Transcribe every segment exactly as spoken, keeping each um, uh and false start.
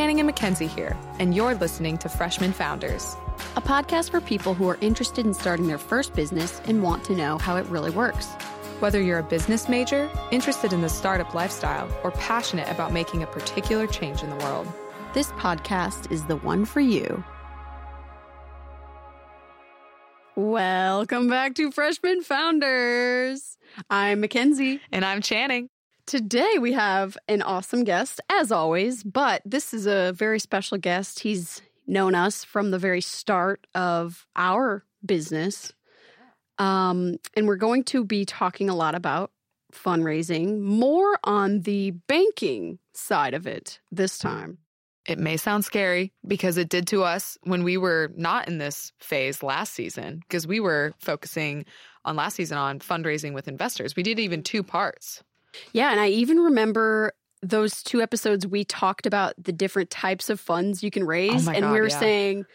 Channing and McKenzie here, and you're listening to Freshman Founders, a podcast for people who are interested in starting their first business and want to know how it really works. Whether you're a business major, interested in the startup lifestyle, or passionate about making a particular change in the world, this podcast is the one for you. Welcome back to Freshman Founders. I'm McKenzie. And I'm Channing. Today we have an awesome guest, as always, but this is a very special guest. He's known us from the very start of our business, um, and we're going to be talking a lot about fundraising, more on the banking side of it this time. It may sound scary because it did to us when we were not in this phase last season, because we were focusing on last season on fundraising with investors. We did even two parts. Yeah, and I even remember those two episodes we talked about the different types of funds you can raise, oh my and God, we were yeah. saying,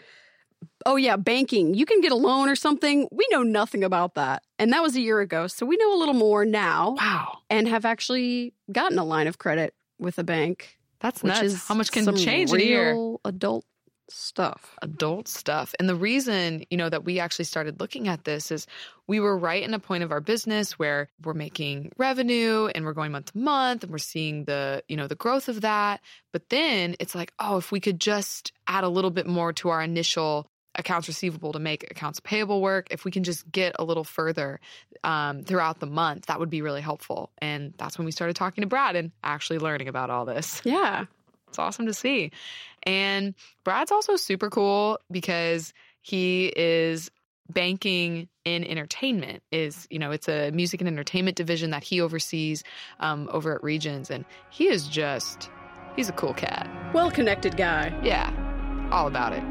oh yeah, banking, you can get a loan or something. We know nothing about that. And that was a year ago, so we know a little more now. Wow. And have actually gotten a line of credit with a bank. That's which nuts. Is How much can some change in a year? Adult stuff. Adult stuff. And the reason, you know, that we actually started looking at this is we were right in a point of our business where we're making revenue and we're going month to month and we're seeing the, you know, the growth of that. But then it's like, oh, if we could just add a little bit more to our initial accounts receivable to make accounts payable work, if we can just get a little further um, throughout the month, that would be really helpful. And that's when we started talking to Brad and actually learning about all this. Yeah. It's awesome to see. And Brad's also super cool because he is banking in entertainment. Is, you know, it's a music and entertainment division that he oversees um, over at Regions. And he is just, he's a cool cat. Well-connected guy. Yeah. All about it.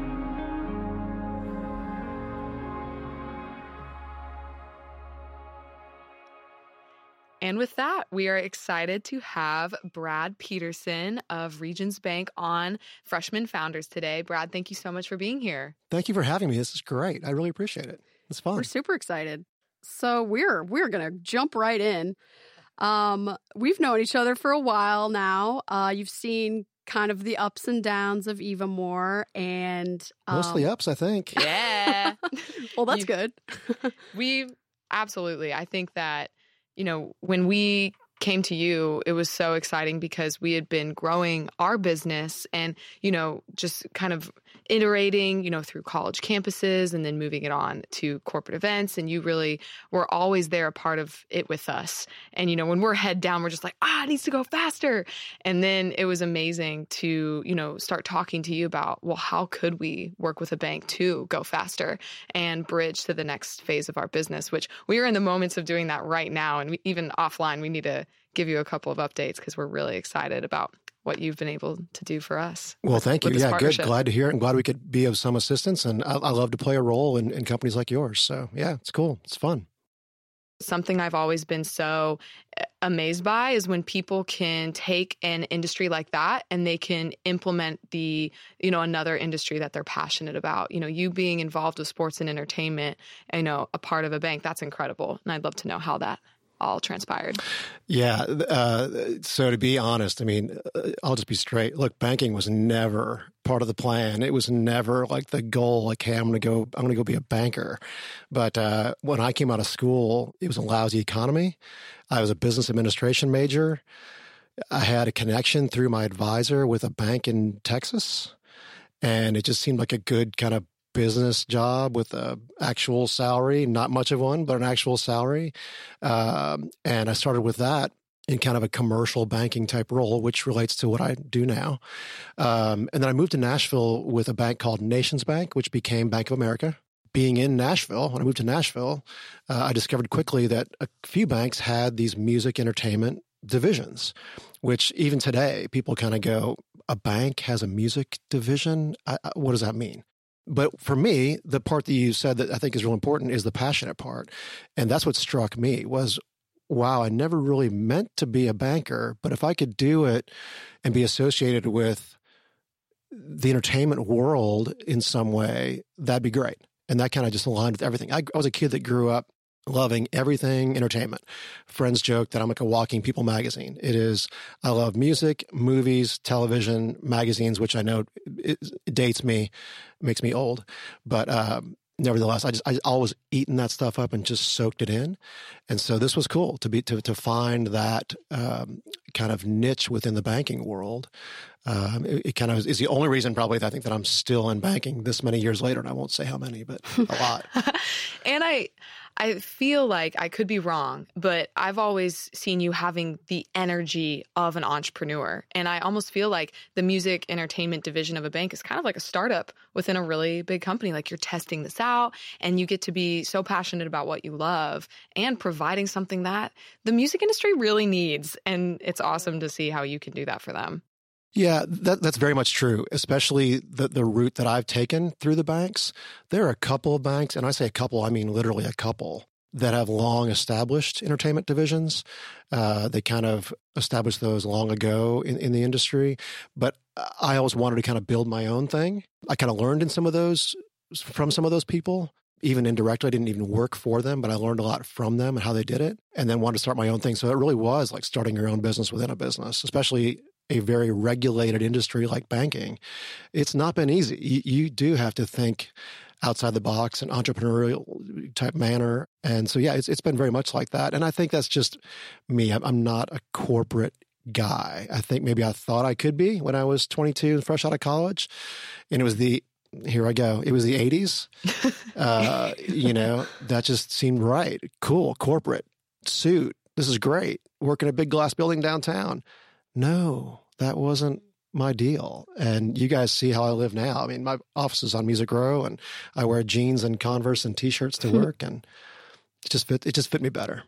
And with that, we are excited to have Brad Peterson of Regions Bank on Freshman Founders today. Brad, thank you so much for being here. Thank you for having me. This is great. I really appreciate it. It's fun. We're super excited. So we're we're going to jump right in. Um, we've known each other for a while now. Uh, you've seen kind of the ups and downs of Eva Moore and... Um, mostly ups, I think. Yeah. Well, that's you, good. we absolutely. I think that you know, when we came to you, it was so exciting because we had been growing our business and, you know, just kind of iterating, you know, through college campuses and then moving it on to corporate events. And you really were always there, a part of it with us. And, you know, when we're head down, we're just like, ah, it needs to go faster. And then it was amazing to, you know, start talking to you about, well, how could we work with a bank to go faster and bridge to the next phase of our business, which we are in the moments of doing that right now. And we, even offline, we need to give you a couple of updates because we're really excited about what you've been able to do for us. Well, thank you. Yeah, good. Glad to hear it. I'm glad we could be of some assistance. And I, I love to play a role in, in companies like yours. So yeah, it's cool. It's fun. Something I've always been so amazed by is when people can take an industry like that and they can implement the, you know, another industry that they're passionate about. You know, you being involved with sports and entertainment, you know, a part of a bank, that's incredible. And I'd love to know how that all transpired. Yeah. Uh, so to be honest, I mean, I'll just be straight. Look, banking was never part of the plan. It was never like the goal, like, hey, I'm going to go, I'm going to go be a banker. But uh, when I came out of school, it was a lousy economy. I was a business administration major. I had a connection through my advisor with a bank in Texas. And it just seemed like a good kind of business job with a actual salary, not much of one, but an actual salary. Um, and I started with that in kind of a commercial banking type role, which relates to what I do now. Um, and then I moved to Nashville with a bank called Nations Bank, which became Bank of America. Being in Nashville, when I moved to Nashville, uh, I discovered quickly that a few banks had these music entertainment divisions, which even today people kind of go, a bank has a music division? I, I, what does that mean? But for me, the part that you said that I think is real important is the passionate part. And that's what struck me was, wow, I never really meant to be a banker, but if I could do it and be associated with the entertainment world in some way, that'd be great. And that kind of just aligned with everything. I, I was a kid that grew up loving everything entertainment. Friends joke that I'm like a walking People magazine. It is, I love music, movies, television, magazines, which I know it, it dates me, makes me old. But um, nevertheless, I just I always eaten that stuff up and just soaked it in. And so this was cool to be to to find that um, kind of niche within the banking world. Um, it, it kind of is the only reason probably that I think that I'm still in banking this many years later. And I won't say how many, but a lot. And I... I feel like I could be wrong, but I've always seen you having the energy of an entrepreneur. And I almost feel like the music entertainment division of a bank is kind of like a startup within a really big company. Like you're testing this out and you get to be so passionate about what you love and providing something that the music industry really needs. And it's awesome to see how you can do that for them. Yeah, that, that's very much true, especially the, the route that I've taken through the banks. There are a couple of banks, and I say a couple, I mean literally a couple, that have long established entertainment divisions. Uh, they kind of established those long ago in, in the industry. But I always wanted to kind of build my own thing. I kind of learned in some of those from some of those people. Even indirectly, I didn't even work for them, but I learned a lot from them and how they did it, and then wanted to start my own thing. So it really was like starting your own business within a business, especially a very regulated industry like banking. It's not been easy. You, you do have to think outside the box in entrepreneurial type manner. And so, yeah, it's it's been very much like that. And I think that's just me. I'm, I'm not a corporate guy. I think maybe I thought I could be when I was twenty-two and fresh out of college. And it was the, here I go, it was the eighties. uh, you know, that just seemed right. Cool, corporate, suit. This is great. Work in a big glass building downtown. No, that wasn't my deal. And you guys see how I live now. I mean, my office is on Music Row, and I wear jeans and Converse and T-shirts to work, and it just fit, it just fit me better.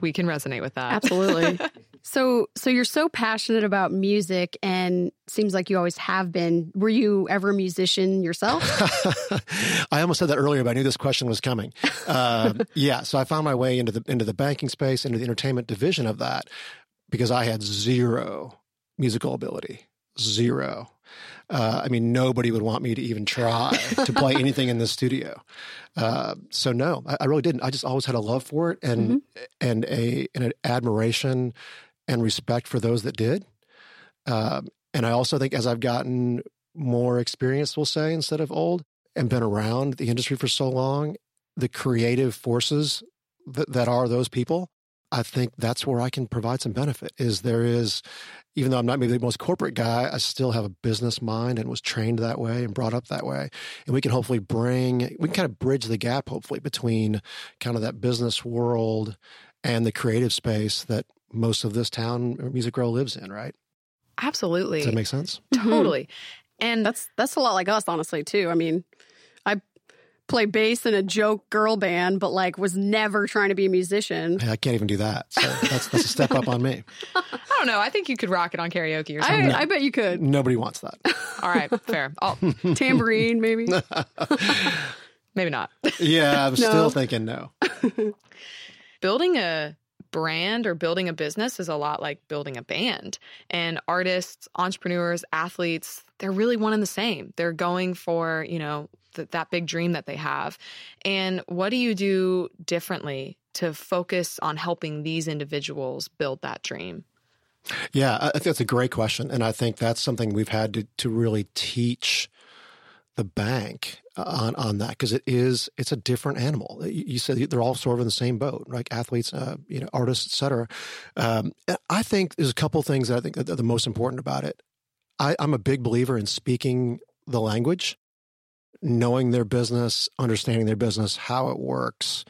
We can resonate with that. Absolutely. So, so you're so passionate about music, and seems like you always have been. Were you ever a musician yourself? I almost said that earlier, but I knew this question was coming. Uh, yeah, so I found my way into the into the banking space, into the entertainment division of that, because I had zero musical ability, zero. Uh, I mean, nobody would want me to even try to play anything in the studio. Uh, so no, I, I really didn't. I just always had a love for it and mm-hmm. and a and an admiration and respect for those that did. Um, and I also think as I've gotten more experience, we'll say, instead of old, and been around the industry for so long, the creative forces th- that are those people, I think that's where I can provide some benefit. Is there is, even though I'm not maybe the most corporate guy, I still have a business mind and was trained that way and brought up that way. And we can hopefully bring, we can kind of bridge the gap, hopefully, between kind of that business world and the creative space that most of this town, Music Row, lives in, right? Absolutely. Does that make sense? Totally. And that's that's a lot like us, honestly, too. I mean, I play bass in a joke girl band, but like was never trying to be a musician. I can't even do that. So that's, that's a step up on me. I don't know. I think you could rock it on karaoke or something. I, no, I bet you could. Nobody wants that. All right. Fair. I'll, tambourine, maybe. Maybe not. Yeah. I'm no. still thinking no. Building a brand or building a business is a lot like building a band. And artists, entrepreneurs, athletes, they're really one and the same. They're going for, you know, th- that big dream that they have. And what do you do differently to focus on helping these individuals build that dream? Yeah, I think that's a great question. And I think that's something we've had to, to really teach the bank on, on that, because it is, it's a different animal. You, you said they're all sort of in the same boat, right? Athletes, uh, you know, artists, et cetera. Um, I think there's a couple things that I think are the most important about it. I, I'm a big believer in speaking the language, knowing their business, understanding their business, how it works,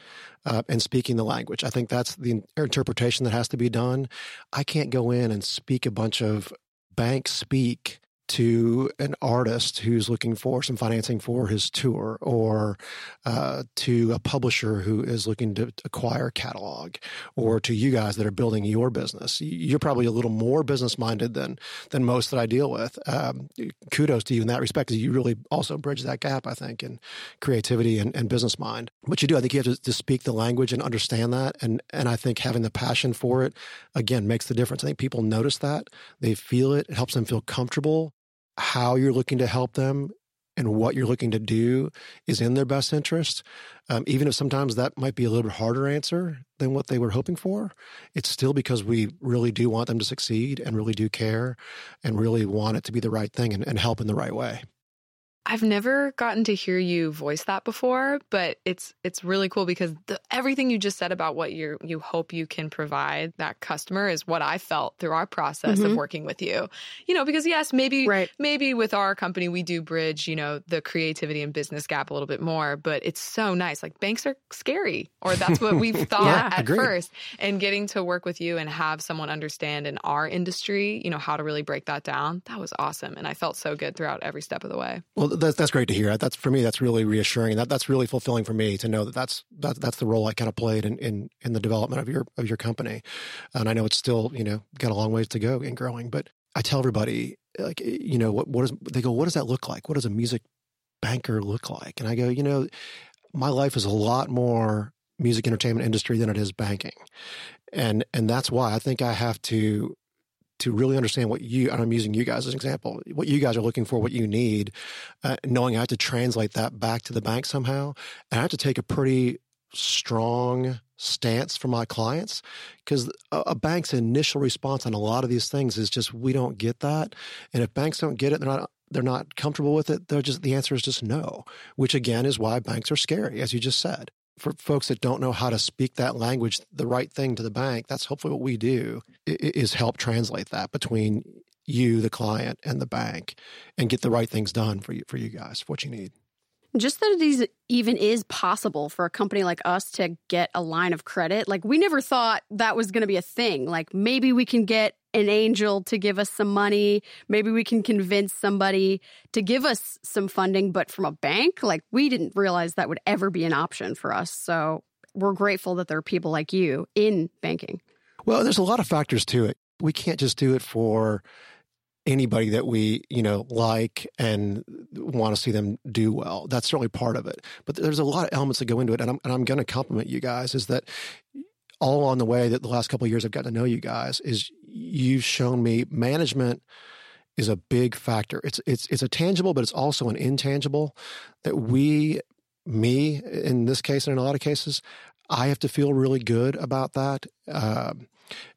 uh, and speaking the language. I think that's the interpretation that has to be done. I can't go in and speak a bunch of bank speak to an artist who's looking for some financing for his tour, or uh, to a publisher who is looking to acquire catalog, or to you guys that are building your business. You're probably a little more business-minded than than most that I deal with. Um, kudos to you in that respect, because you really also bridge that gap, I think, in creativity and, and business mind. But you do, I think you have to, to speak the language and understand that, and and I think having the passion for it, again, makes the difference. I think people notice that. They feel it. It helps them feel comfortable how you're looking to help them and what you're looking to do is in their best interest, um, even if sometimes that might be a little bit harder answer than what they were hoping for, it's still because we really do want them to succeed and really do care and really want it to be the right thing and, and help in the right way. I've never gotten to hear you voice that before, but it's it's really cool because the, everything you just said about what you you hope you can provide that customer is what I felt through our process mm-hmm. of working with you. You know, because yes, maybe right. maybe with our company we do bridge, you know, the creativity and business gap a little bit more, but it's so nice. Like banks are scary, or that's what we thought yeah, at agreed. first. And getting to work with you and have someone understand in our industry, you know, how to really break that down, that was awesome, and I felt so good throughout every step of the way. Well, That's, that's great to hear. That's for me. That's really reassuring. That that's really fulfilling for me to know that that's that, that's the role I kind of played in, in in the development of your of your company. And I know it's still, you know, got a long ways to go in growing. But I tell everybody, like, you know, what what is they go? What does that look like? What does a music banker look like? And I go, you know, my life is a lot more music entertainment industry than it is banking, and and that's why I think I have to. to really understand what you, and I'm using you guys as an example, what you guys are looking for, what you need, uh, knowing I have to translate that back to the bank somehow. And I have to take a pretty strong stance for my clients because a, a bank's initial response on a lot of these things is just, we don't get that. And if banks don't get it, they're not they're not comfortable with it. They're just, the answer is just no, which again is why banks are scary, as you just said. For folks that don't know how to speak that language, the right thing to the bank, that's hopefully what we do, is help translate that between you, the client, and the bank, and get the right things done for you, for you guys, for what you need. Just that it even is possible for a company like us to get a line of credit. Like, we never thought that was going to be a thing. Like, maybe we can get an angel to give us some money. Maybe we can convince somebody to give us some funding. But from a bank, like, we didn't realize that would ever be an option for us. So we're grateful that there are people like you in banking. Well, there's a lot of factors to it. We can't just do it for anybody that we, you know, like and want to see them do well. That's certainly part of it. But there's a lot of elements that go into it. And I'm, and I'm going to compliment you guys is that all along the way that the last couple of years I've gotten to know you guys is you've shown me management is a big factor. It's, it's, it's a tangible, but it's also an intangible that we, me in this case, and in a lot of cases, I have to feel really good about that um,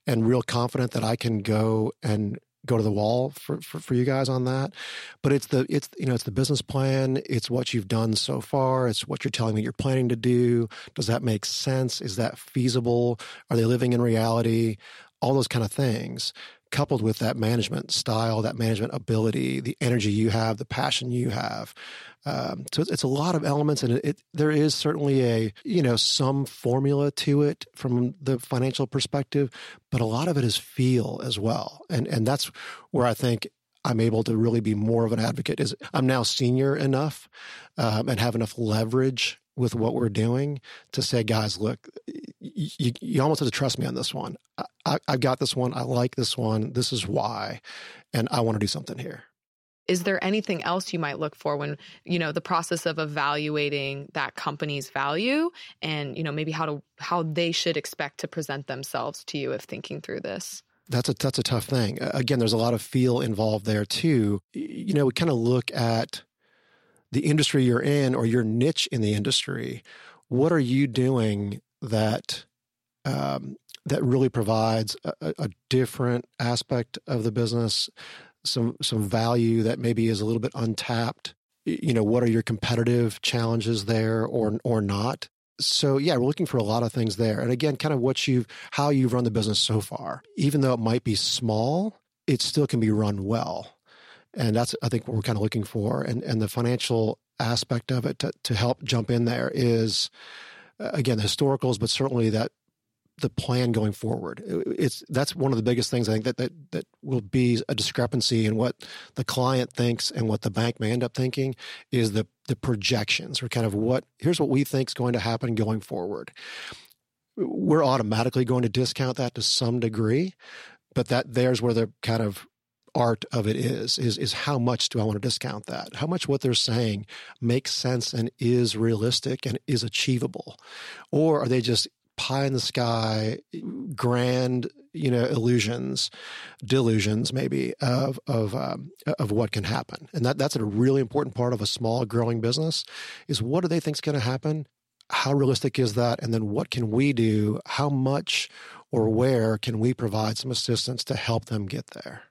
and real confident that I can go and go to the wall for, for, for you guys on that. But it's the, it's, you know, it's the business plan. It's what you've done so far. It's what you're telling me you're planning to do. Does that make sense? Is that feasible? Are they living in reality? All those kind of things, coupled with that management style, that management ability, the energy you have, the passion you have. Um, so it's, it's a lot of elements, and it, it, there is certainly a, you know, some formula to it from the financial perspective, but a lot of it is feel as well. And and that's where I think I'm able to really be more of an advocate is I'm now senior enough um, and have enough leverage with what we're doing to say, guys, look, you, you almost have to trust me on this one. I, I, I've got this one. I like this one. This is why. And I want to do something here. Is there anything else you might look for when, you know, the process of evaluating that company's value and, you know, maybe how to, how they should expect to present themselves to you if thinking through this? That's a, that's a tough thing. Again, there's a lot of feel involved there too. You know, we kind of look at the industry you're in or your niche in the industry. What are you doing that um, that really provides a, a different aspect of the business, some some value that maybe is a little bit untapped? You know, what are your competitive challenges there or or not? So yeah, we're looking for a lot of things there. And again, kind of what you've how you've run the business so far. Even though it might be small, it still can be run well. And that's, I think, what we're kind of looking for. And and the financial aspect of it to, to help jump in there is, again, the historicals, but certainly that the plan going forward. It's that's one of the biggest things I think that that that will be a discrepancy in what the client thinks and what the bank may end up thinking is the the projections or kind of what, here's what we think is going to happen going forward. We're automatically going to discount that to some degree, but that there's where the kind of art of it is, is, is how much do I want to discount that? How much what they're saying makes sense and is realistic and is achievable? Or are they just pie in the sky, grand, you know, illusions, delusions maybe of of um, of what can happen. And that that's a really important part of a small growing business is what do they think is going to happen? How realistic is that? And then what can we do? How much or where can we provide some assistance to help them get there?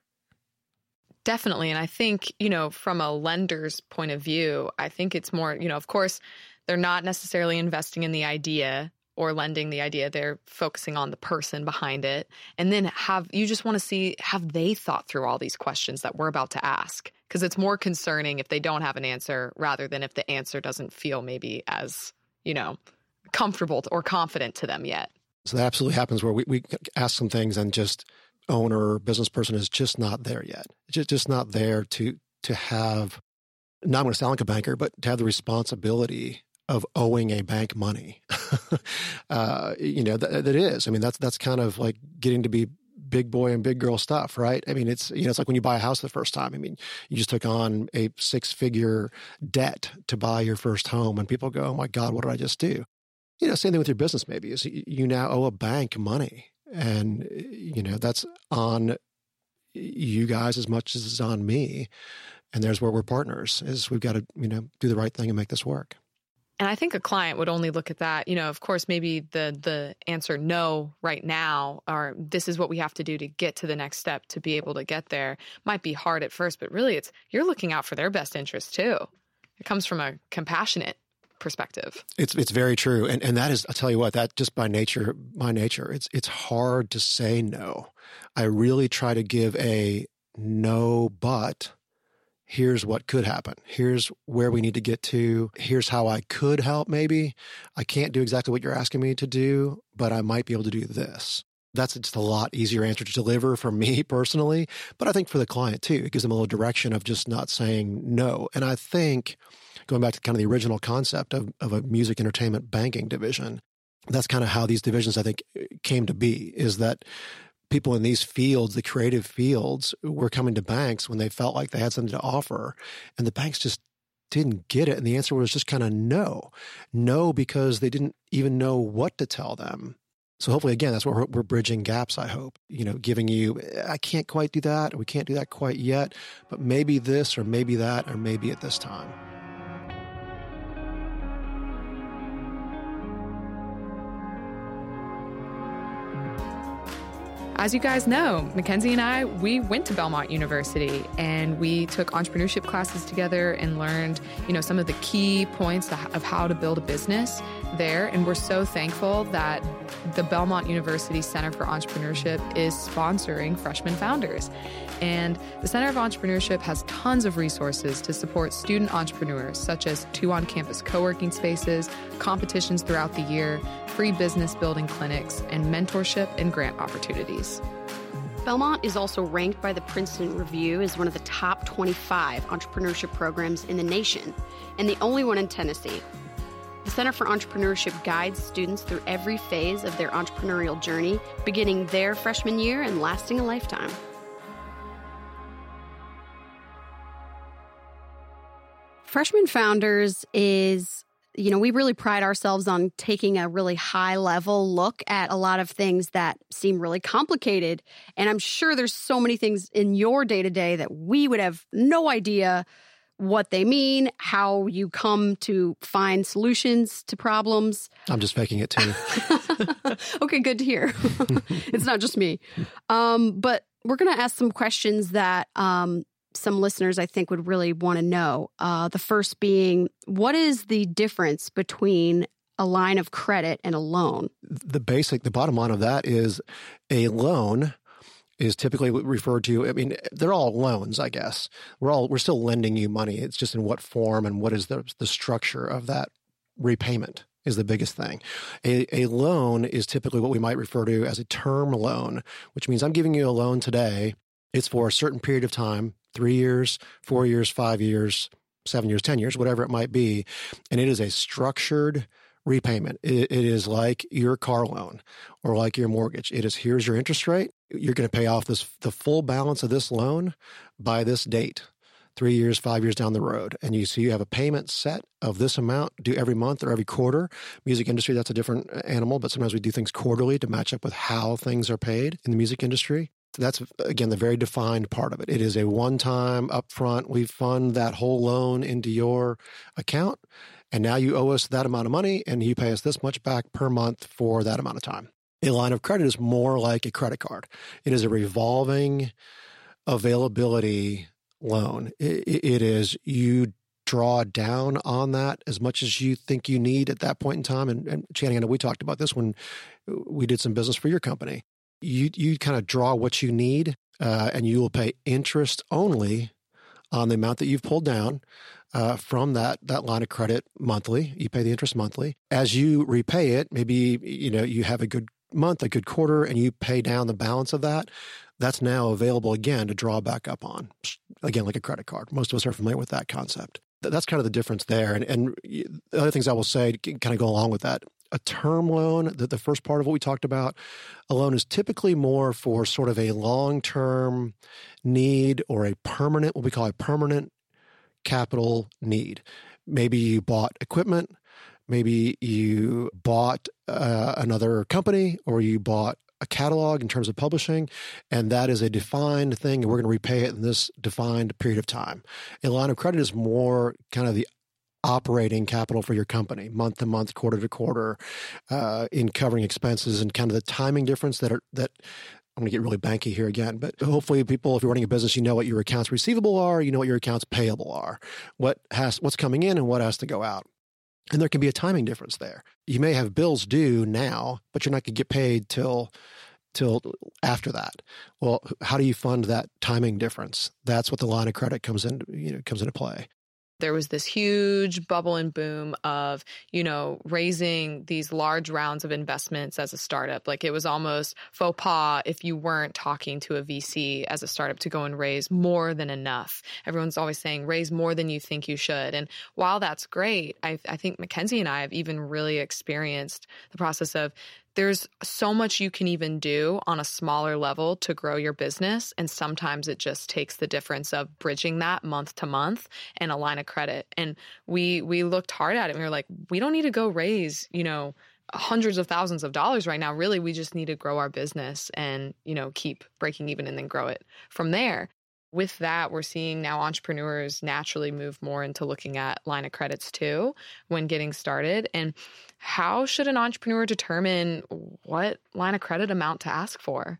Definitely. And I think, you know, from a lender's point of view, I think it's more, you know, of course, they're not necessarily investing in the idea or lending the idea. They're focusing on the person behind it. And then have you just want to see, have they thought through all these questions that we're about to ask? Because it's more concerning if they don't have an answer rather than if the answer doesn't feel maybe as, you know, comfortable or confident to them yet. So that absolutely happens where we, we ask some things and just owner, business person is just not there yet. Just, just not there to to have, not going to sound like a banker, but to have the responsibility of owing a bank money. uh, you know, that, that is. I mean, that's that's kind of like getting to be big boy and big girl stuff, right? I mean, it's, you know, it's like when you buy a house the first time. I mean, you just took on a six-figure debt to buy your first home, and people go, oh my God, what did I just do? You know, same thing with your business maybe is you now owe a bank money. And, you know, that's on you guys as much as it's on me. And there's where we're partners is we've got to, you know, do the right thing and make this work. And I think a client would only look at that, you know, of course, maybe the the answer no right now, or this is what we have to do to get to the next step to be able to get there might be hard at first, but really it's, you're looking out for their best interest too. It comes from a compassionate perspective. It's it's very true. And and that is, I'll tell you what, that just by nature, by nature, it's it's hard to say no. I really try to give a no, but here's what could happen. Here's where we need to get to. Here's how I could help maybe. I can't do exactly what you're asking me to do, but I might be able to do this. That's just a lot easier answer to deliver for me personally, but I think for the client too. It gives them a little direction of just not saying no. And I think going back to kind of the original concept of, of a music entertainment banking division, that's kind of how these divisions, I think, came to be, is that people in these fields, the creative fields, were coming to banks when they felt like they had something to offer, and the banks just didn't get it. And the answer was just kind of no. No, because they didn't even know what to tell them. So hopefully, again, that's where we're bridging gaps, I hope, you know, giving you, I can't quite do that, or we can't do that quite yet, but maybe this, or maybe that, or maybe at this time. As you guys know, Mackenzie and I, we went to Belmont University and we took entrepreneurship classes together and learned, you know, some of the key points of how to build a business there. And we're so thankful that the Belmont University Center for Entrepreneurship is sponsoring Freshman Founders. And the Center of Entrepreneurship has tons of resources to support student entrepreneurs, such as two on-campus co-working spaces, competitions throughout the year, free business building clinics, and mentorship and grant opportunities. Belmont is also ranked by the Princeton Review as one of the top twenty-five entrepreneurship programs in the nation, and the only one in Tennessee. The Center for Entrepreneurship guides students through every phase of their entrepreneurial journey, beginning their freshman year and lasting a lifetime. Freshman Founders is, you know, we really pride ourselves on taking a really high-level look at a lot of things that seem really complicated. And I'm sure there's so many things in your day-to-day that we would have no idea what they mean, how you come to find solutions to problems. I'm just faking it, too. Okay, good to hear. It's not just me. Um, but we're going to ask some questions that um, some listeners, I think, would really want to know. Uh, the first being, what is the difference between a line of credit and a loan? The basic, the bottom line of that is a loan is typically referred to, I mean, they're all loans, I guess. We're all, we're still lending you money. It's just in what form and what is the, the structure of that repayment is the biggest thing. A, a loan is typically what we might refer to as a term loan, which means I'm giving you a loan today. It's for a certain period of time, three years, four years, five years, seven years, ten years, whatever it might be. And it is a structured repayment. It, it is like your car loan or like your mortgage. It is, here's your interest rate. You're going to pay off this the full balance of this loan by this date three years, five years down the road. And you see, so you have a payment set of this amount due every month or every quarter. Music industry, that's a different animal, but sometimes we do things quarterly to match up with how things are paid in the music industry. That's, again, the very defined part of it. It is a one-time upfront, we fund that whole loan into your account, and now you owe us that amount of money, and you pay us this much back per month for that amount of time. A line of credit is more like a credit card. It is a revolving availability loan. It, it is you draw down on that as much as you think you need at that point in time. And, and Channing, I know we talked about this when we did some business for your company. You you kind of draw what you need, uh, and you will pay interest only on the amount that you've pulled down uh, from that that line of credit monthly. You pay the interest monthly. As you repay it, maybe you know you have a good month, a good quarter, and you pay down the balance of that. That's now available again to draw back up on, again, like a credit card. Most of us are familiar with that concept. That's kind of the difference there. And, and the other things I will say to kind of go along with that, a term loan, the, the first part of what we talked about, a loan is typically more for sort of a long-term need or a permanent, what we call a permanent capital need. Maybe you bought equipment, maybe you bought uh, another company, or you bought a catalog in terms of publishing, and that is a defined thing, and we're going to repay it in this defined period of time. A line of credit is more kind of the operating capital for your company, month to month, quarter to quarter, uh, in covering expenses and kind of the timing difference that are that. I'm going to get really banky here again, but hopefully people, if you're running a business, you know what your accounts receivable are, you know what your accounts payable are, what has what's coming in and what has to go out. And there can be a timing difference there. You may have bills due now, but you're not going to get paid till till after that. Well, how do you fund that timing difference? That's what the line of credit comes in, you know, comes into play. There was this huge bubble and boom of, you know, raising these large rounds of investments as a startup. Like it was almost faux pas if you weren't talking to a V C as a startup to go and raise more than enough. Everyone's always saying raise more than you think you should. And while that's great, I, I think Mackenzie and I have even really experienced the process of there's so much you can even do on a smaller level to grow your business. And sometimes it just takes the difference of bridging that month to month and a line of credit. And we we looked hard at it and we were like, we don't need to go raise, you know, hundreds of thousands of dollars right now. Really, we just need to grow our business and, you know, keep breaking even and then grow it from there. With that, we're seeing now entrepreneurs naturally move more into looking at line of credits too when getting started. And how should an entrepreneur determine what line of credit amount to ask for?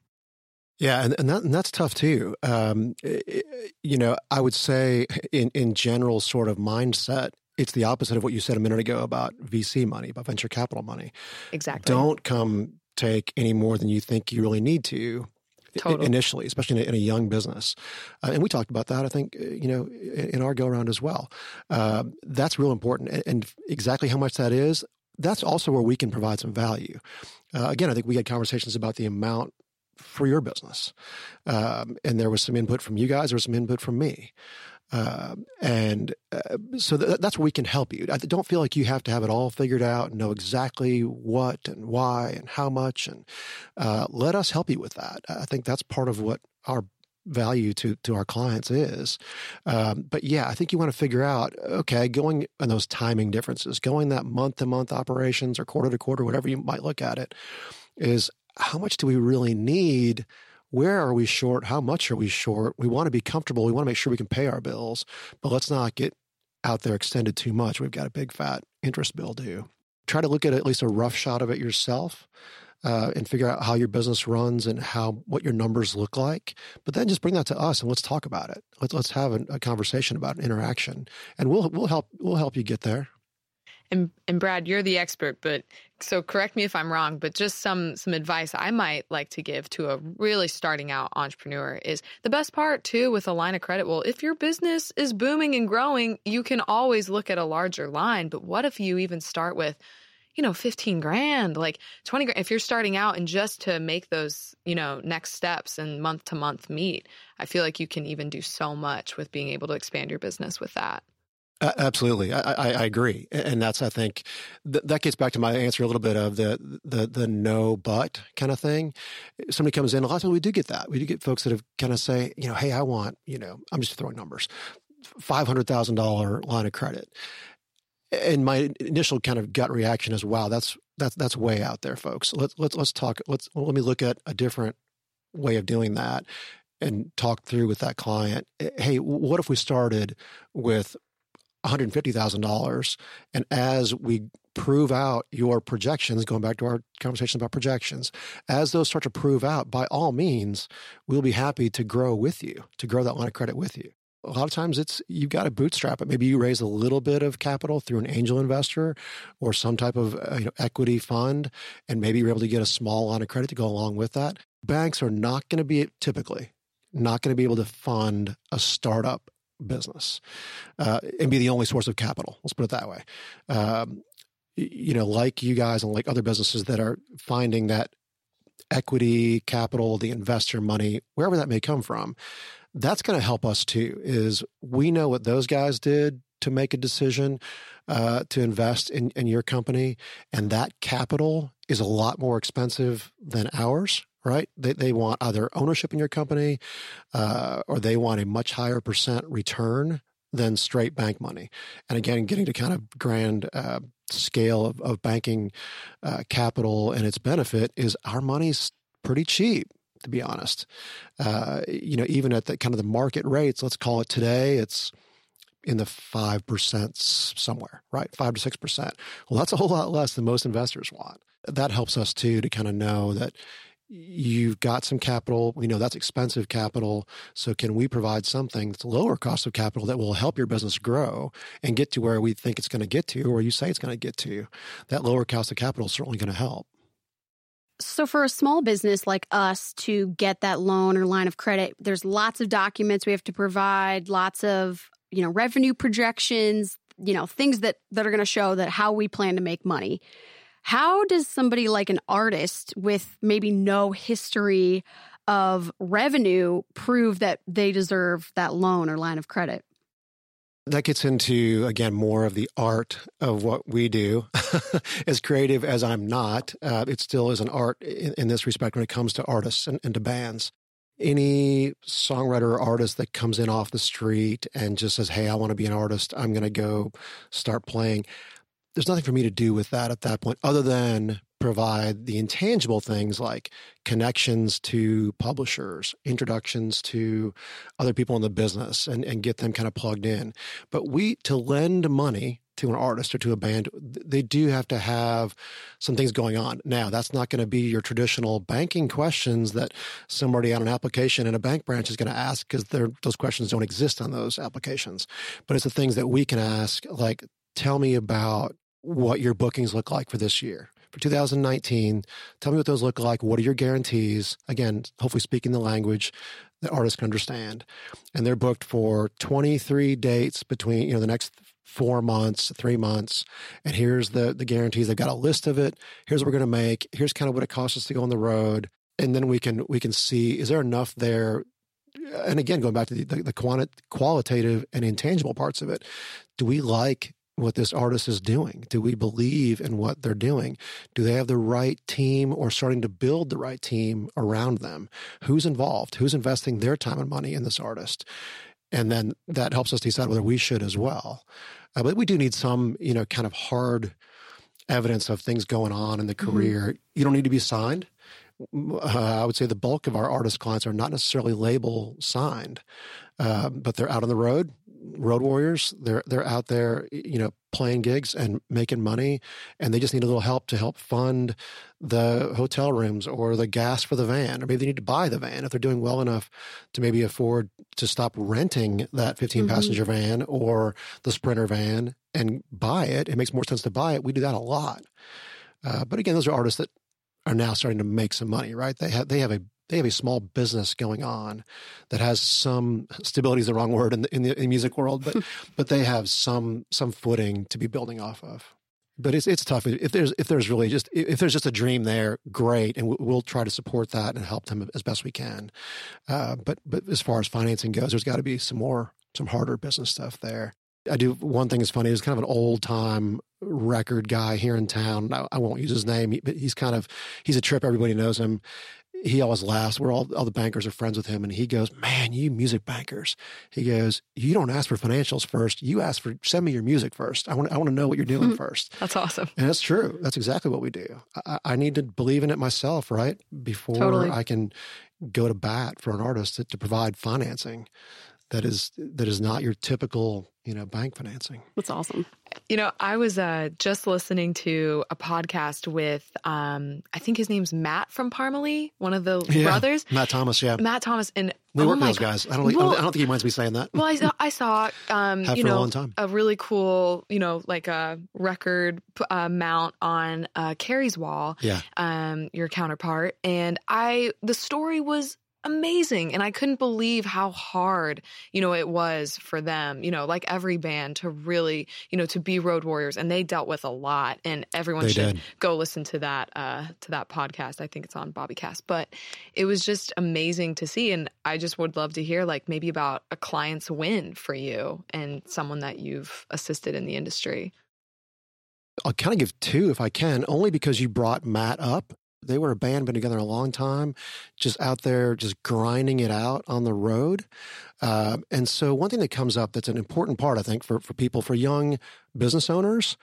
Yeah, and, and, that, and that's tough too. Um, it, you know, I would say in, in general sort of mindset, it's the opposite of what you said a minute ago about V C money, about venture capital money. Exactly. Don't come take any more than you think you really need to. Total. Initially, especially in a, in a young business. Uh, and we talked about that, I think, you know, in, in our go-around as well. Uh, that's real important. And, and exactly how much that is, that's also where we can provide some value. Uh, again, I think we had conversations about the amount for your business. Um, and there was some input from you guys, there was some input from me. Uh, and uh, so th- that's where we can help you. I don't feel like you have to have it all figured out and know exactly what and why and how much. And uh, let us help you with that. I think that's part of what our value to to our clients is. Um, but yeah, I think you want to figure out, okay, going on those timing differences, going that month-to-month operations or quarter-to-quarter, whatever you might look at it, is how much do we really need? Where are we short? How much are we short? We want to be comfortable. We want to make sure we can pay our bills, but let's not get out there extended too much. We've got a big fat interest bill due. Try to look at at least a rough shot of it yourself uh, and figure out how your business runs and how what your numbers look like. But then just bring that to us and let's talk about it. Let's let's have a, a conversation about an interaction, and we'll we'll help we'll help you get there. And and Brad, you're the expert, but so correct me if I'm wrong, but just some some advice I might like to give to a really starting out entrepreneur is the best part too with a line of credit. Well, if your business is booming and growing, you can always look at a larger line. But what if you even start with, you know, fifteen grand, like twenty grand, if you're starting out and just to make those, you know, next steps and month to month meet, I feel like you can even do so much with being able to expand your business with that. Uh, absolutely. I, I, I agree. And that's, I think, th- that gets back to my answer a little bit of the, the the no but kind of thing. Somebody comes in, a lot of times we do get that. We do get folks that have kind of say, you know, hey, I want, you know, I'm just throwing numbers, five hundred thousand dollars line of credit. And my initial kind of gut reaction is, wow, that's that's that's way out there, folks. Let's let's let's talk. Let's let me look at a different way of doing that and talk through with that client. Hey, what if we started with one hundred fifty thousand dollars, and as we prove out your projections, going back to our conversation about projections, as those start to prove out, by all means, we'll be happy to grow with you, to grow that line of credit with you. A lot of times it's, you've got to bootstrap it. Maybe you raise a little bit of capital through an angel investor or some type of uh, you know, equity fund, and maybe you're able to get a small line of credit to go along with that. Banks are not going to be, typically, not going to be able to fund a startup business uh, and be the only source of capital. Let's put it that way. Um, you know, like you guys and like other businesses that are finding that equity capital, the investor money, wherever that may come from, that's going to help us too, is we know what those guys did to make a decision uh, to invest in, in your company. And that capital is a lot more expensive than ours, right? They they want either ownership in your company uh, or they want a much higher percent return than straight bank money. And again, getting to kind of grand uh, scale of, of banking uh, capital and its benefit is our money's pretty cheap, to be honest. Uh, you know, even at the kind of the market rates, let's call it today, it's in the five percent somewhere, right? five to six percent. Well, that's a whole lot less than most investors want. That helps us too, to kind of know that you've got some capital. We know that's expensive capital. So can we provide something that's lower cost of capital that will help your business grow and get to where we think it's going to get to, or you say it's going to get to? That lower cost of capital is certainly going to help. So for a small business like us to get that loan or line of credit, there's lots of documents we have to provide, lots of, you know, revenue projections, you know, things that, that are going to show that how we plan to make money. How does somebody like an artist with maybe no history of revenue prove that they deserve that loan or line of credit? That gets into, again, more of the art of what we do. As creative as I'm not, uh, it still is an art in, in this respect when it comes to artists and, and to bands. Any songwriter or artist that comes in off the street and just says, hey, I want to be an artist, I'm going to go start playing, there's nothing for me to do with that at that point other than provide the intangible things like connections to publishers, introductions to other people in the business, and, and get them kind of plugged in. But we, to lend money to an artist or to a band, they do have to have some things going on. Now, that's not going to be your traditional banking questions that somebody on an application in a bank branch is going to ask, because those questions don't exist on those applications. But it's the things that we can ask, like, tell me about what your bookings look like for this year. For two thousand nineteen, tell me what those look like. What are your guarantees? Again, hopefully speaking the language that artists can understand. And they're booked for twenty-three dates between, you know, the next four months, three months. And here's the, the guarantees. They've got a list of it. Here's what we're going to make. Here's kind of what it costs us to go on the road. And then we can we can see, is there enough there? And again, going back to the, the, the quanti- qualitative and intangible parts of it, do we like what this artist is doing? Do we believe in what they're doing? Do they have the right team, or starting to build the right team around them? Who's involved? Who's investing their time and money in this artist? And then that helps us decide whether we should as well. Uh, but we do need some, you know, kind of hard evidence of things going on in the career. Mm-hmm. You don't need to be signed. Uh, I would say the bulk of our artist clients are not necessarily label signed, uh, but they're out on the road. Road warriors, they're they're out there, you know, playing gigs and making money, and they just need a little help to help fund the hotel rooms or the gas for the van, or maybe they need to buy the van if they're doing well enough to maybe afford to stop renting that fifteen-passenger mm-hmm. van or the Sprinter van and buy it. It makes more sense to buy it. We do that a lot, uh, but again, those are artists that are now starting to make some money, right? They have they have a They have a small business going on that has some stability is the wrong word in the in the, in the music world, but but they have some some footing to be building off of. But it's it's tough if there's if there's really just if there's just a dream there, great, and we'll try to support that and help them as best we can. Uh, but but as far as financing goes, there's got to be some more some harder business stuff there. I do one thing that's funny. There's kind of an old time record guy here in town. I, I won't use his name, but he's kind of he's a trip. Everybody knows him. he always laughs. We're all, all the bankers are friends with him. And he goes, man, you music bankers. He goes, you don't ask for financials first. You ask for, send me your music first. I want, I want to know what you're doing first. That's awesome. And that's true. That's exactly what we do. I, I need to believe in it myself, right? Before totally. I can go to bat for an artist to, to provide financing that is, that is not your typical, you know, bank financing. That's awesome. You know, I was uh, just listening to a podcast with, um, I think his name's Matt from Parmalee, one of the yeah, brothers. Matt Thomas, yeah. Matt Thomas. And we work with oh those God. guys. I don't, well, I don't think he minds me saying that. Well, I saw, I saw um, you know, a, long time. a really cool, you know, like a record uh, mount on uh, Carrie's wall, yeah. um, your counterpart. And I, the story was amazing. And I couldn't believe how hard, you know, it was for them, you know, like every band to really, you know, to be road warriors. And they dealt with a lot, and everyone they should did. go listen to that, uh, to that podcast. I think it's on BobbyCast, but it was just amazing to see. And I just would love to hear like maybe about a client's win for you and someone that you've assisted in the industry. I'll kind of give two if I can, only because you brought Matt up. They were a band, been together a long time, just out there, just grinding it out on the road. Uh, and so one thing that comes up that's an important part, I think, for, for people, for young business owners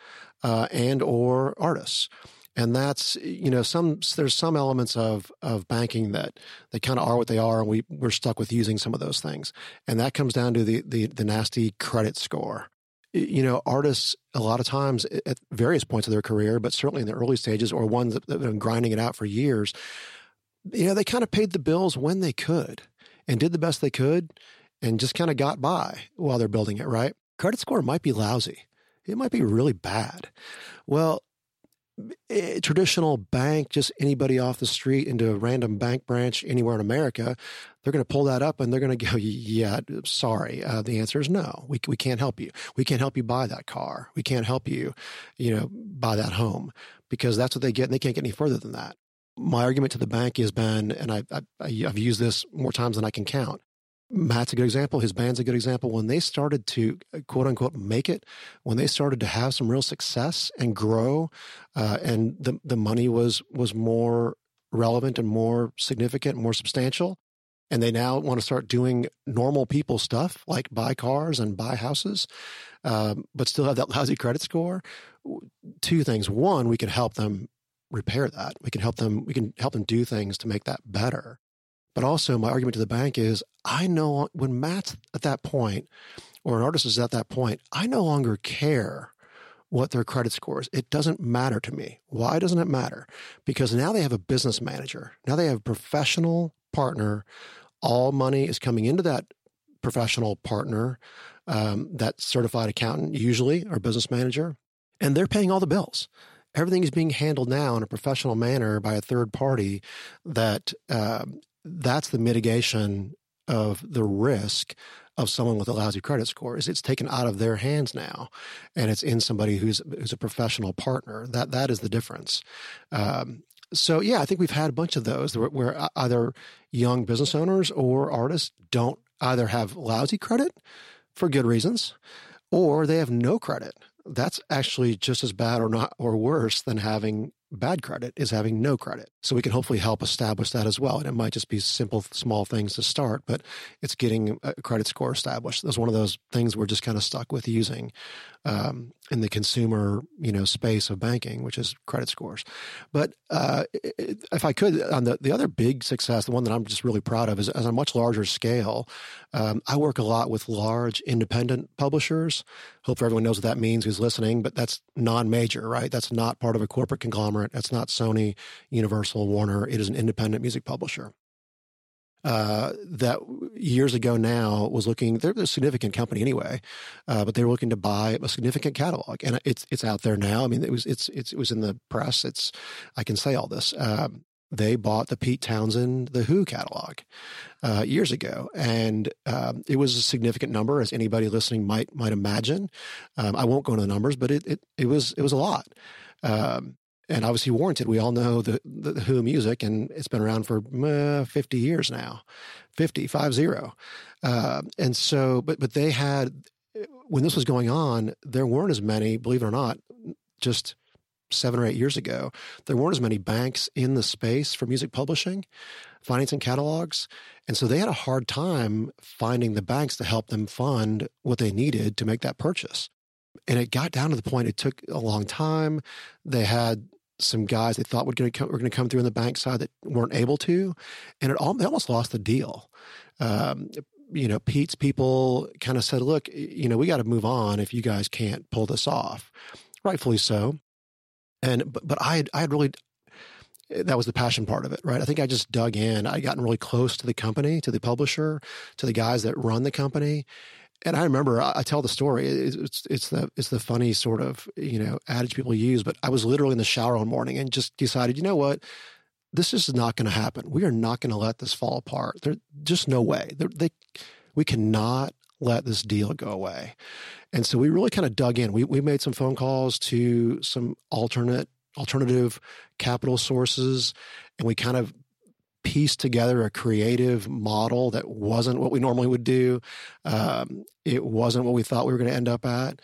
uh, and or artists. And that's, you know, some there's some elements of of banking that they kind of are what they are, and we, we're stuck with using some of those things. And that comes down to the the, the nasty credit score. You know, artists a lot of times at various points of their career, but certainly in the early stages or ones that have been grinding it out for years, you know, they kind of paid the bills when they could and did the best they could and just kind of got by while they're building it, right? Credit score might be lousy. It might be really bad. Well, a traditional bank, just anybody off the street into a random bank branch anywhere in America, they're going to pull that up and they're going to go, yeah, sorry. Uh, the answer is no. We we can't help you. We can't help you buy that car. We can't help you, you know, buy that home, because that's what they get, and they can't get any further than that. My argument to the bank has been, and I, I, I've used this more times than I can count. Matt's a good example. His band's a good example. When they started to, quote unquote, make it, when they started to have some real success and grow, uh, and the the money was was more relevant and more significant, more substantial, and they now want to start doing normal people stuff like buy cars and buy houses, um, but still have that lousy credit score. Two things. One, we can help them repair that. We can help them. We can help them do things to make that better. But also my argument to the bank is, I know when Matt's at that point or an artist is at that point, I no longer care what their credit score is. It doesn't matter to me. Why doesn't it matter? Because now they have a business manager. Now they have a professional partner. All money is coming into that professional partner, um, that certified accountant usually or business manager, and they're paying all the bills. Everything is being handled now in a professional manner by a third party that uh, – that's the mitigation of the risk of someone with a lousy credit score. Is it's taken out of their hands now, and it's in somebody who's who's a professional partner. That that is the difference. Um, so yeah, I think we've had a bunch of those where, where either young business owners or artists don't either have lousy credit for good reasons, or they have no credit. That's actually just as bad, or not, or worse than having bad credit, is having no credit. So we can hopefully help establish that as well. And it might just be simple, small things to start, but it's getting a credit score established. That's one of those things we're just kind of stuck with using um, in the consumer, you know, space of banking, which is credit scores. But uh, if I could, on the, the other big success, the one that I'm just really proud of is on a much larger scale. Um, I work a lot with large independent publishers. Hopefully everyone knows what that means who's listening, but that's non-major, right? That's not part of a corporate conglomerate. That's not Sony, Universal, Warner. It is an independent music publisher uh, that years ago now was looking. They're a significant company anyway, uh, but they were looking to buy a significant catalog, and it's it's out there now. I mean, it was it's, it's it was in the press. It's I can say all this. Um, they bought the Pete Townsend, The Who catalog uh, years ago, and um, it was a significant number, as anybody listening might might imagine. Um, I won't go into the numbers, but it it it was it was a lot. Um, And obviously warranted. We all know the, the, the Who music, and it's been around for uh, fifty years now, fifty, five, zero. Uh, and so, but but they had, when this was going on, there weren't as many, believe it or not, just seven or eight years ago, there weren't as many banks in the space for music publishing, financing catalogs. And so they had a hard time finding the banks to help them fund what they needed to make that purchase. And it got down to the point, it took a long time. They had some guys they thought were going to come, were going to come through on the bank side that weren't able to. And it all, they almost lost the deal. Um, you know, Pete's people kind of said, look, you know, we got to move on if you guys can't pull this off. Rightfully so. And, but, but I had, I had really, that was the passion part of it, right? I think I just dug in. I'd gotten really close to the company, to the publisher, to the guys that run the company. And I remember, I, I tell the story, it's, it's, it's the, it's the funny sort of, you know, adage people use, but I was literally in the shower one morning and just decided, you know what, this is not going to happen. We are not going to let this fall apart. There's just no way. They're, they, we cannot let this deal go away. And so we really kind of dug in. We we made some phone calls to some alternate alternative capital sources, and we kind of pieced together a creative model that wasn't what we normally would do. Um, it wasn't what we thought we were going to end up at.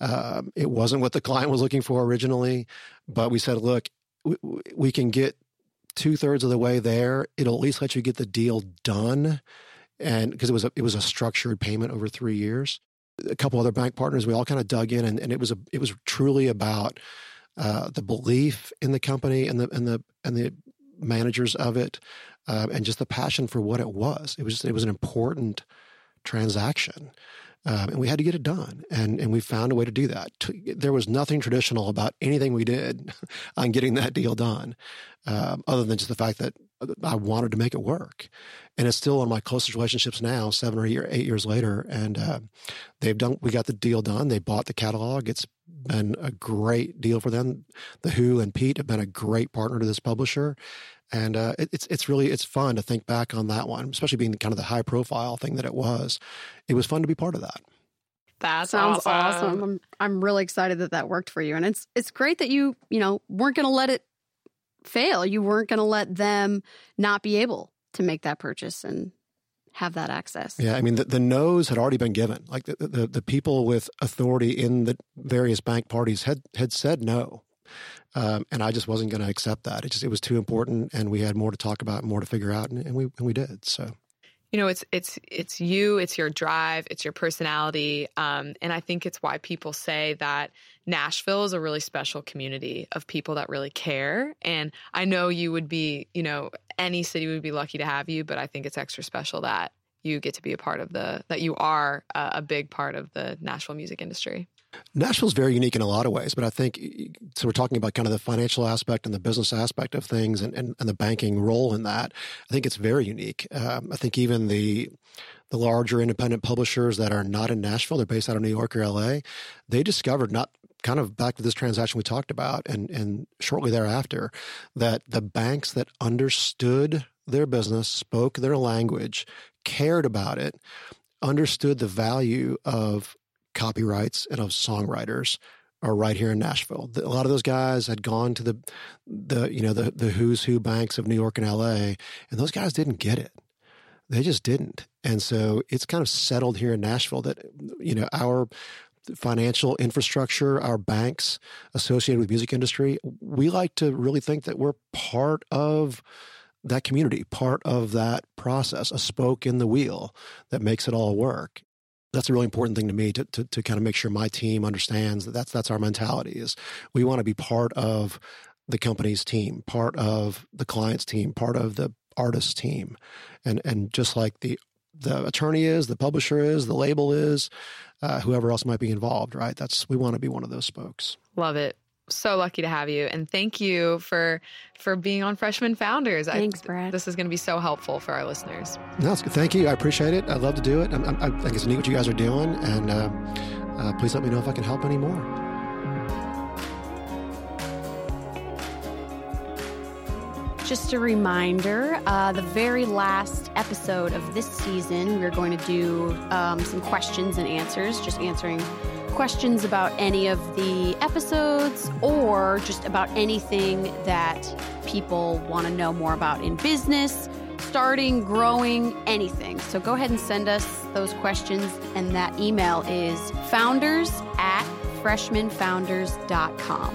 Um, it wasn't what the client was looking for originally, but we said, look, we, we can get two-thirds of the way there. It'll at least let you get the deal done. And because it was a, it was a structured payment over three years, a couple other bank partners, we all kind of dug in, and, and it was a, it was truly about uh, the belief in the company and the and the and the managers of it, uh, and just the passion for what it was. It was just, it was an important transaction, um, and we had to get it done, and and we found a way to do that. There was nothing traditional about anything we did on getting that deal done, um, other than just the fact that I wanted to make it work. And it's still one of my closest relationships now, seven or eight, year, eight years later. And uh, they've done, we got the deal done. They bought the catalog. It's been a great deal for them. The Who and Pete have been a great partner to this publisher. And uh, it, it's it's really, it's fun to think back on that one, especially being kind of the high profile thing that it was. It was fun to be part of that. That sounds awesome. awesome. I'm, I'm really excited that that worked for you. And it's, it's great that you, you know, weren't going to let it fail. You weren't going to let them not be able to make that purchase and have that access. Yeah, I mean, the, the no's had already been given. Like the, the the people with authority in the various bank parties had had said no, um, and I just wasn't going to accept that. It just it was too important, and we had more to talk about, and more to figure out, and, and we and we did so. You know, it's it's it's you, it's your drive, it's your personality, um, and I think it's why people say that Nashville is a really special community of people that really care. And I know you would be, you know, any city would be lucky to have you, but I think it's extra special that you get to be a part of the, that you are a, a big part of the Nashville music industry. Nashville's very unique in a lot of ways, but I think, so we're talking about kind of the financial aspect and the business aspect of things and, and, and the banking role in that. I think it's very unique. Um, I think even the the larger independent publishers that are not in Nashville, they're based out of New York or L A, they discovered not kind of back to this transaction we talked about and, and shortly thereafter, that the banks that understood their business, spoke their language, cared about it, understood the value of copyrights and of songwriters are right here in Nashville. A lot of those guys had gone to the, the you know, the the who's who banks of New York and L A, and those guys didn't get it. They just didn't. And so it's kind of settled here in Nashville that, you know, our financial infrastructure, our banks associated with music industry, we like to really think that we're part of that community, part of that process, a spoke in the wheel that makes it all work. That's a really important thing to me to, to to kind of make sure my team understands that that's that's our mentality is we want to be part of the company's team, part of the client's team, part of the artist's team, and and just like the the attorney is, the publisher is, the label is, uh, whoever else might be involved, right? That's we want to be one of those spokes. Love it. So lucky to have you, and thank you for for being on Freshman Founders. Thanks, I, Brad. This is going to be so helpful for our listeners. No, it's good. Thank you. I appreciate it. I'd love to do it. I, I, I think it's neat what you guys are doing, and uh, uh, please let me know if I can help any more. Just a reminder: uh, the very last episode of this season, we're going to do um, some questions and answers, just answering questions about any of the episodes or just about anything that people want to know more about in business, starting, growing, anything. So go ahead and send us those questions. And that email is founders at freshman founders dot com.